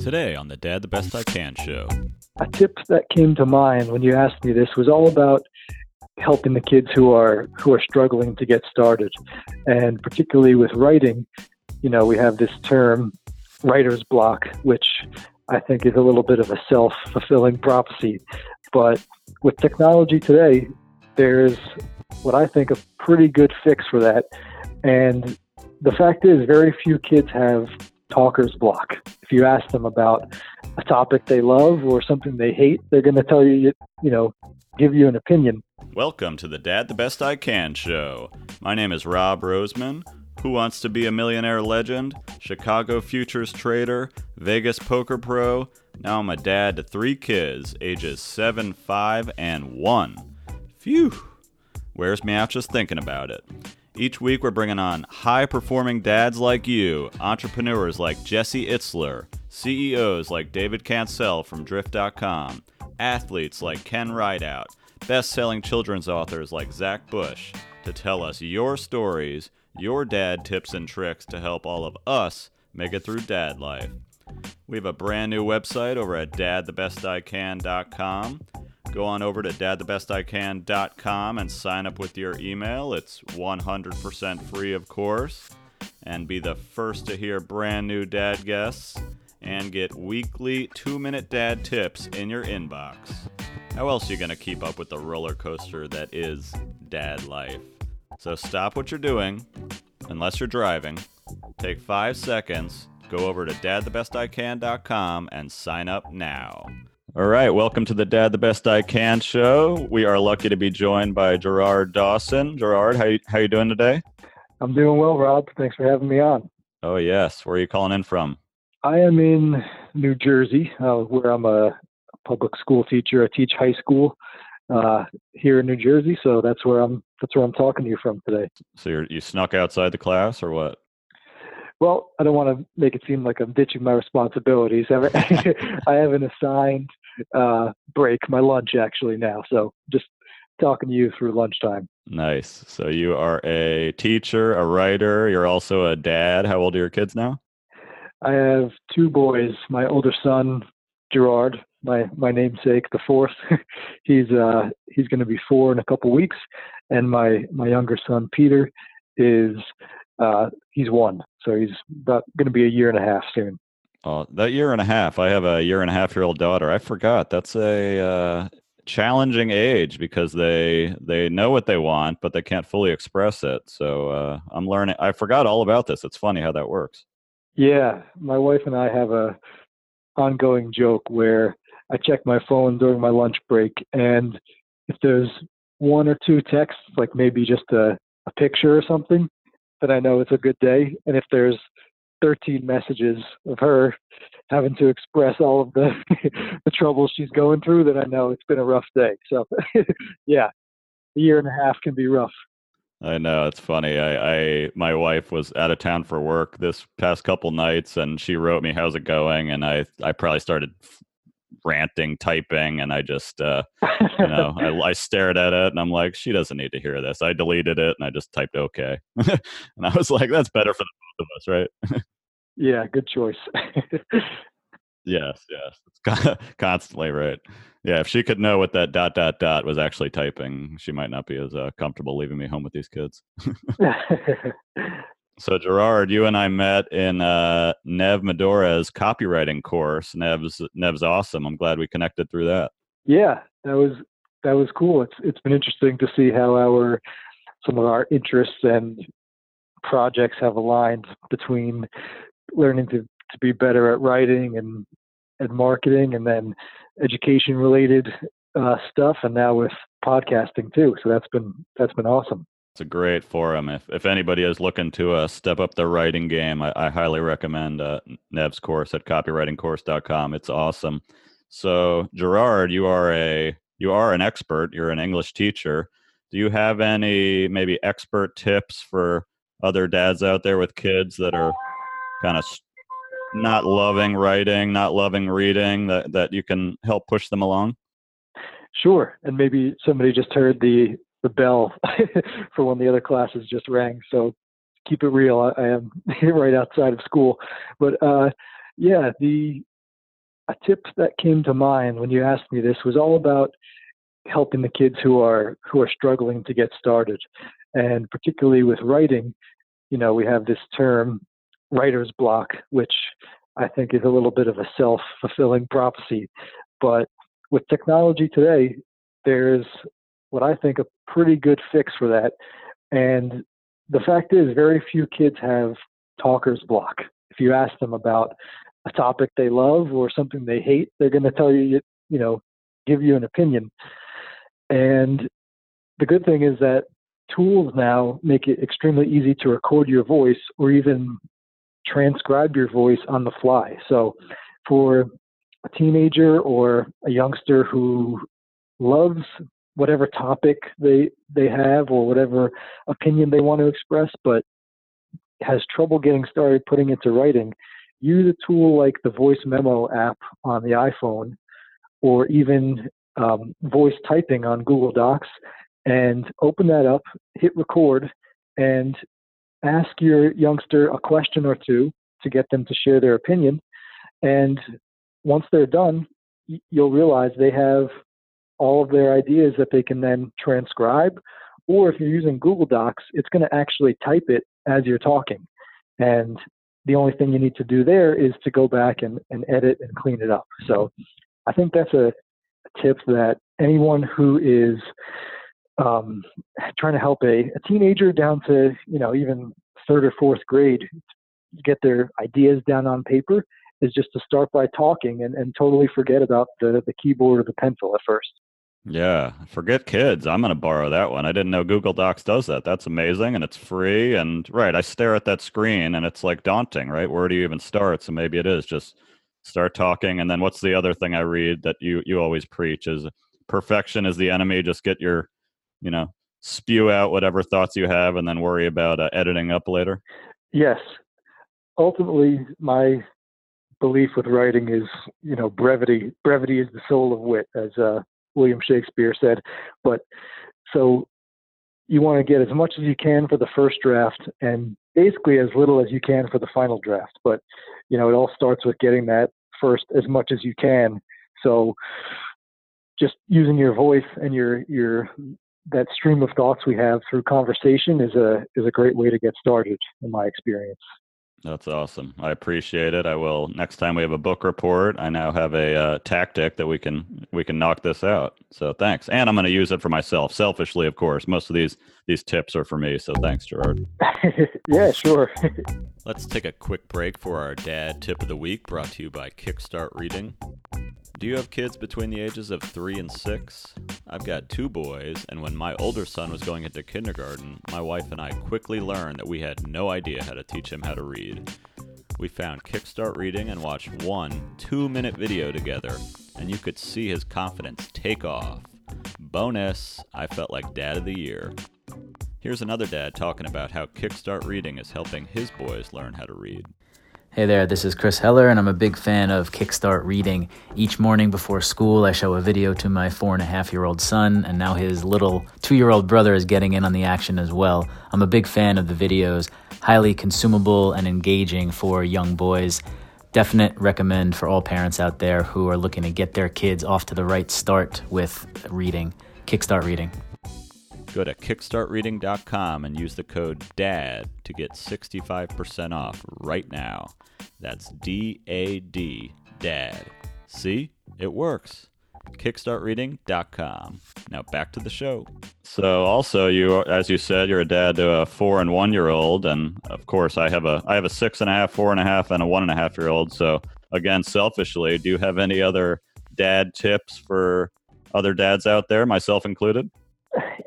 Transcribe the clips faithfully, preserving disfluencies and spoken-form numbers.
Today on the Dad the Best I Can show. A tip that came to mind when you asked me this was all about helping the kids who are who are struggling to get started. And particularly with writing, you know, we have this term writer's block, which I think is a little bit of a self-fulfilling prophecy. But with technology today, there's what I think a pretty good fix for that. And the fact is, very few kids have talker's block. If you ask them about a topic they love or something they hate, they're going to tell you, you know, give you an opinion. Welcome to the Dad the Best I Can show. My name is Rob Roseman. Who wants to be a millionaire legend, Chicago futures trader, Vegas poker pro. Now I'm a dad to three kids, ages seven, five, and one. Phew. Wears me out just thinking about it. Each week we're bringing on high-performing dads like you, entrepreneurs like Jesse Itzler, C E Os like David Cancel from Drift dot com, athletes like Ken Rideout, best-selling children's authors like Zach Bush, to tell us your stories, your dad tips and tricks to help all of us make it through dad life. We have a brand new website over at Dad The Best I Can dot com. Go on over to Dad The Best I Can dot com and sign up with your email. It's one hundred percent free, of course. And be the first to hear brand new dad guests and get weekly two-minute dad tips in your inbox. How else are you going to keep up with the roller coaster that is dad life? So stop what you're doing, unless you're driving. Take five seconds, go over to Dad The Best I Can dot com and sign up now. All right, welcome to the Dad the Best I Can show. We are lucky to be joined by Gerard Dawson. Gerard, how you, how you doing today? I'm doing well, Rob. Thanks for having me on. Oh, yes. Where are you calling in from? I am in New Jersey, uh, where I'm a public school teacher. I teach high school uh, here in New Jersey, so that's where I'm that's where I'm talking to you from today. So you're, you snuck outside the class or what? Well, I don't want to make it seem like I'm ditching my responsibilities. I have an assigned uh break, my lunch actually now, so just talking to you through lunchtime. Nice. So you are a teacher, a writer, you're also a dad. How old are your kids now? I have two boys. My older son Gerard, my my namesake, the fourth, he's uh he's going to be four in a couple weeks, and my my younger son Peter is uh he's one, so he's about going to be a year and a half soon. Oh, that year and a half. I have a year and a half year old daughter. I forgot. That's a uh, challenging age because they they know what they want, but they can't fully express it. So uh, I'm learning. I forgot all about this. It's funny how that works. Yeah. My wife and I have a ongoing joke where I check my phone during my lunch break, and if there's one or two texts, like maybe just a, a picture or something, then I know it's a good day. And if there's thirteen messages of her having to express all of the the troubles she's going through, that I know it's been a rough day. So yeah, a year and a half can be rough. I know. It's funny. I, I, my wife was out of town for work this past couple nights, and she wrote me, how's it going? And I, I probably started ranting, typing, and I just, uh, you know, I, I stared at it, and I'm like, she doesn't need to hear this. I deleted it, and I just typed okay. And I was like, that's better for the both of us, right? Yeah, good choice. Yes, yes, it's constantly right. Yeah, if she could know what that dot dot dot was actually typing, she might not be as uh, comfortable leaving me home with these kids. So, Gerard, you and I met in uh, Nev Medora's copywriting course. Nev's Nev's awesome. I'm glad we connected through that. Yeah, that was that was cool. It's it's been interesting to see how our some of our interests and projects have aligned between learning to, to be better at writing and and marketing, and then education related uh, stuff, and now with podcasting too. So that's been that's been awesome. It's a great forum. If if anybody is looking to uh, step up their writing game, I, I highly recommend uh, Nev's course at copywriting course dot com. It's awesome. So, Gerard, you are a you are an expert. You're an English teacher. Do you have any maybe expert tips for other dads out there with kids that are kind of not loving writing, not loving reading, that that you can help push them along? Sure. And maybe somebody just heard the the bell for when the other classes just rang. So keep it real. I, I am right outside of school, but uh, yeah, the a tip that came to mind when you asked me this was all about helping the kids who are who are struggling to get started, and particularly with writing. You know, we have this term, writer's block, which I think is a little bit of a self-fulfilling prophecy. But with technology today, there's what I think a pretty good fix for that. And the fact is, very few kids have talker's block. If you ask them about a topic they love or something they hate, they're going to tell you, you know, give you an opinion. And the good thing is that tools now make it extremely easy to record your voice or even transcribe your voice on the fly. So for a teenager or a youngster who loves whatever topic they they have or whatever opinion they want to express, but has trouble getting started putting it to writing, use a tool like the voice memo app on the iPhone or even um, voice typing on Google Docs, and open that up, hit record, and ask your youngster a question or two to get them to share their opinion. And once they're done, you'll realize they have all of their ideas that they can then transcribe. Or if you're using Google Docs, it's going to actually type it as you're talking. And the only thing you need to do there is to go back and, and edit and clean it up. So I think that's a tip that anyone who is um, trying to help a, a teenager down to, you know, even third or fourth grade, get their ideas down on paper, is just to start by talking and, and totally forget about the, the keyboard or the pencil at first. Yeah. Forget kids. I'm going to borrow that one. I didn't know Google Docs does that. That's amazing. And it's free. And right, I stare at that screen and it's like daunting, right? Where do you even start? So maybe it is just start talking. And then what's the other thing I read that you, you always preach is perfection is the enemy. Just get your, you know, spew out whatever thoughts you have and then worry about uh, editing up later. Yes. Ultimately, my belief with writing is, you know, brevity, brevity is the soul of wit, as uh, William Shakespeare said. But so you want to get as much as you can for the first draft and basically as little as you can for the final draft. But, you know, it all starts with getting that first as much as you can. So just using your voice and your, your, that stream of thoughts we have through conversation is a, is a great way to get started in my experience. That's awesome. I appreciate it. I will. Next time we have a book report, I now have a uh, tactic that we can we can knock this out. So thanks. And I'm going to use it for myself, selfishly, of course. Most of these these tips are for me. So thanks, Gerard. Yeah, sure. Let's take a quick break for our Dad Tip of the Week, brought to you by Kickstart Reading. Do you have kids between the ages of three and six? I've got two boys, and when my older son was going into kindergarten, my wife and I quickly learned that we had no idea how to teach him how to read. We found Kickstart Reading and watched one two-minute video together, and you could see his confidence take off. Bonus, I felt like Dad of the Year. Here's another dad talking about how Kickstart Reading is helping his boys learn how to read. Hey there, this is Chris Heller, and I'm a big fan of Kickstart Reading. Each morning before school, I show a video to my four-and-a-half-year-old son, and now his little two-year-old brother is getting in on the action as well. I'm a big fan of the videos, highly consumable and engaging for young boys. Definite recommend for all parents out there who are looking to get their kids off to the right start with reading. Kickstart Reading. Go to kickstart reading dot com and use the code DAD to get sixty-five percent off right now. That's D A D, DAD. See? It works. kickstart reading dot com. Now back to the show. So also, you, as you said, you're a dad to a four and one year old, and of course I have a I have a six and a half, four and a half, and a one and a half year old. So again, selfishly, do you have any other dad tips for other dads out there, myself included?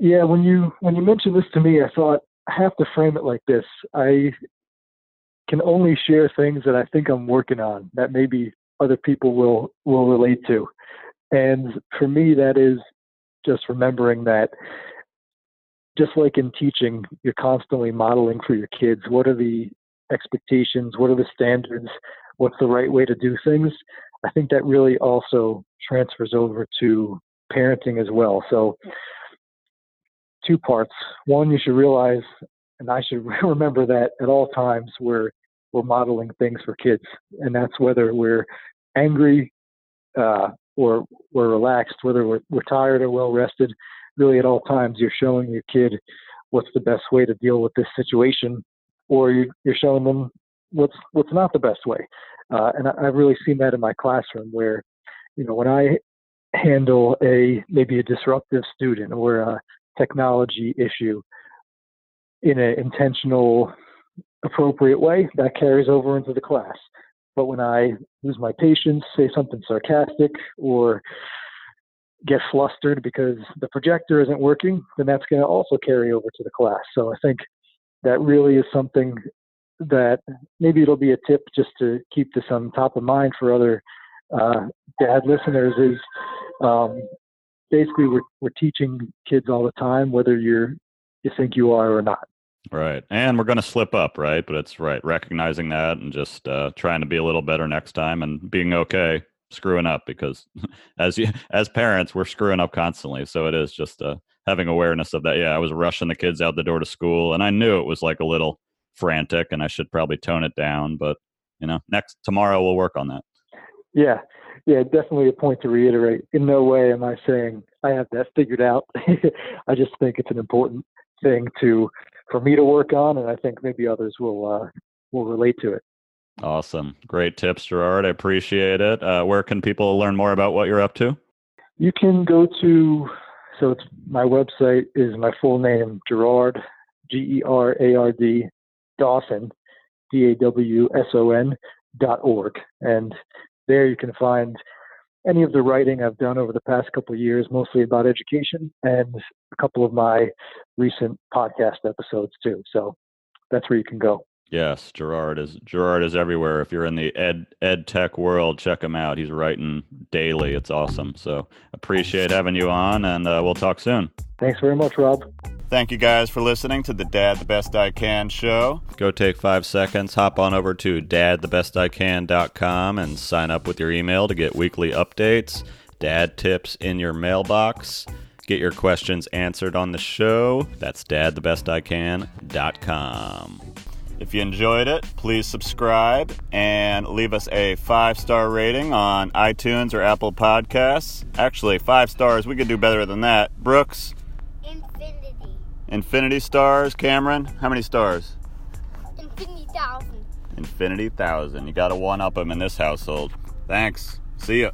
Yeah, when you when you mentioned this to me, I thought, I have to frame it like this. I can only share things that I think I'm working on that maybe other people will, will relate to. And for me, that is just remembering that, just like in teaching, you're constantly modeling for your kids. What are the expectations? What are the standards? What's the right way to do things? I think that really also transfers over to parenting as well. So two parts. One, you should realize, and I should remember that at all times we're, we're modeling things for kids. And that's whether we're angry, uh, or we're relaxed, whether we're, we're tired or well-rested, really at all times you're showing your kid what's the best way to deal with this situation, or you're, you're showing them what's what's not the best way. Uh, and I, I've really seen that in my classroom where, you know, when I handle a maybe a disruptive student or a technology issue in an intentional, appropriate way, that carries over into the class. But when I lose my patience, say something sarcastic, or get flustered because the projector isn't working, then that's going to also carry over to the class. So I think that really is something that maybe it'll be a tip just to keep this on top of mind for other uh, dad listeners is um, basically we're, we're teaching kids all the time, whether you're, you think you are or not. Right. And we're going to slip up, right? But it's right. Recognizing that and just uh, trying to be a little better next time and being okay screwing up, because as you, as parents, we're screwing up constantly. So it is just uh, having awareness of that. Yeah, I was rushing the kids out the door to school and I knew it was like a little frantic and I should probably tone it down. But, you know, next tomorrow we'll work on that. Yeah. Yeah, definitely a point to reiterate. In no way am I saying I have that figured out. I just think it's an important thing to for me to work on, and I think maybe others will uh, will relate to it. Awesome. Great tips, Gerard. I appreciate it. Uh, where can people learn more about what you're up to? You can go to, so it's, my website is my full name, Gerard, G E R A R D, Dawson, D A W S O N, dot org. And there you can find any of the writing I've done over the past couple of years, mostly about education, and a couple of my recent podcast episodes too. So that's where you can go. Yes, Gerard is Gerard is everywhere. If you're in the ed ed tech world, check him out. He's writing daily. It's awesome. So appreciate having you on, and uh, we'll talk soon. Thanks very much, Rob. Thank you guys for listening to the Dad the Best I Can show. Go take five seconds, hop on over to dad the best I can dot com and sign up with your email to get weekly updates, dad tips in your mailbox, get your questions answered on the show. That's dad the best I can dot com. If you enjoyed it, please subscribe and leave us a five-star rating on iTunes or Apple Podcasts. Actually, five stars. We could do better than that. Brooks? Infinity. Infinity stars. Cameron? How many stars? Infinity thousand. Infinity thousand. You got to one-up them in this household. Thanks. See ya.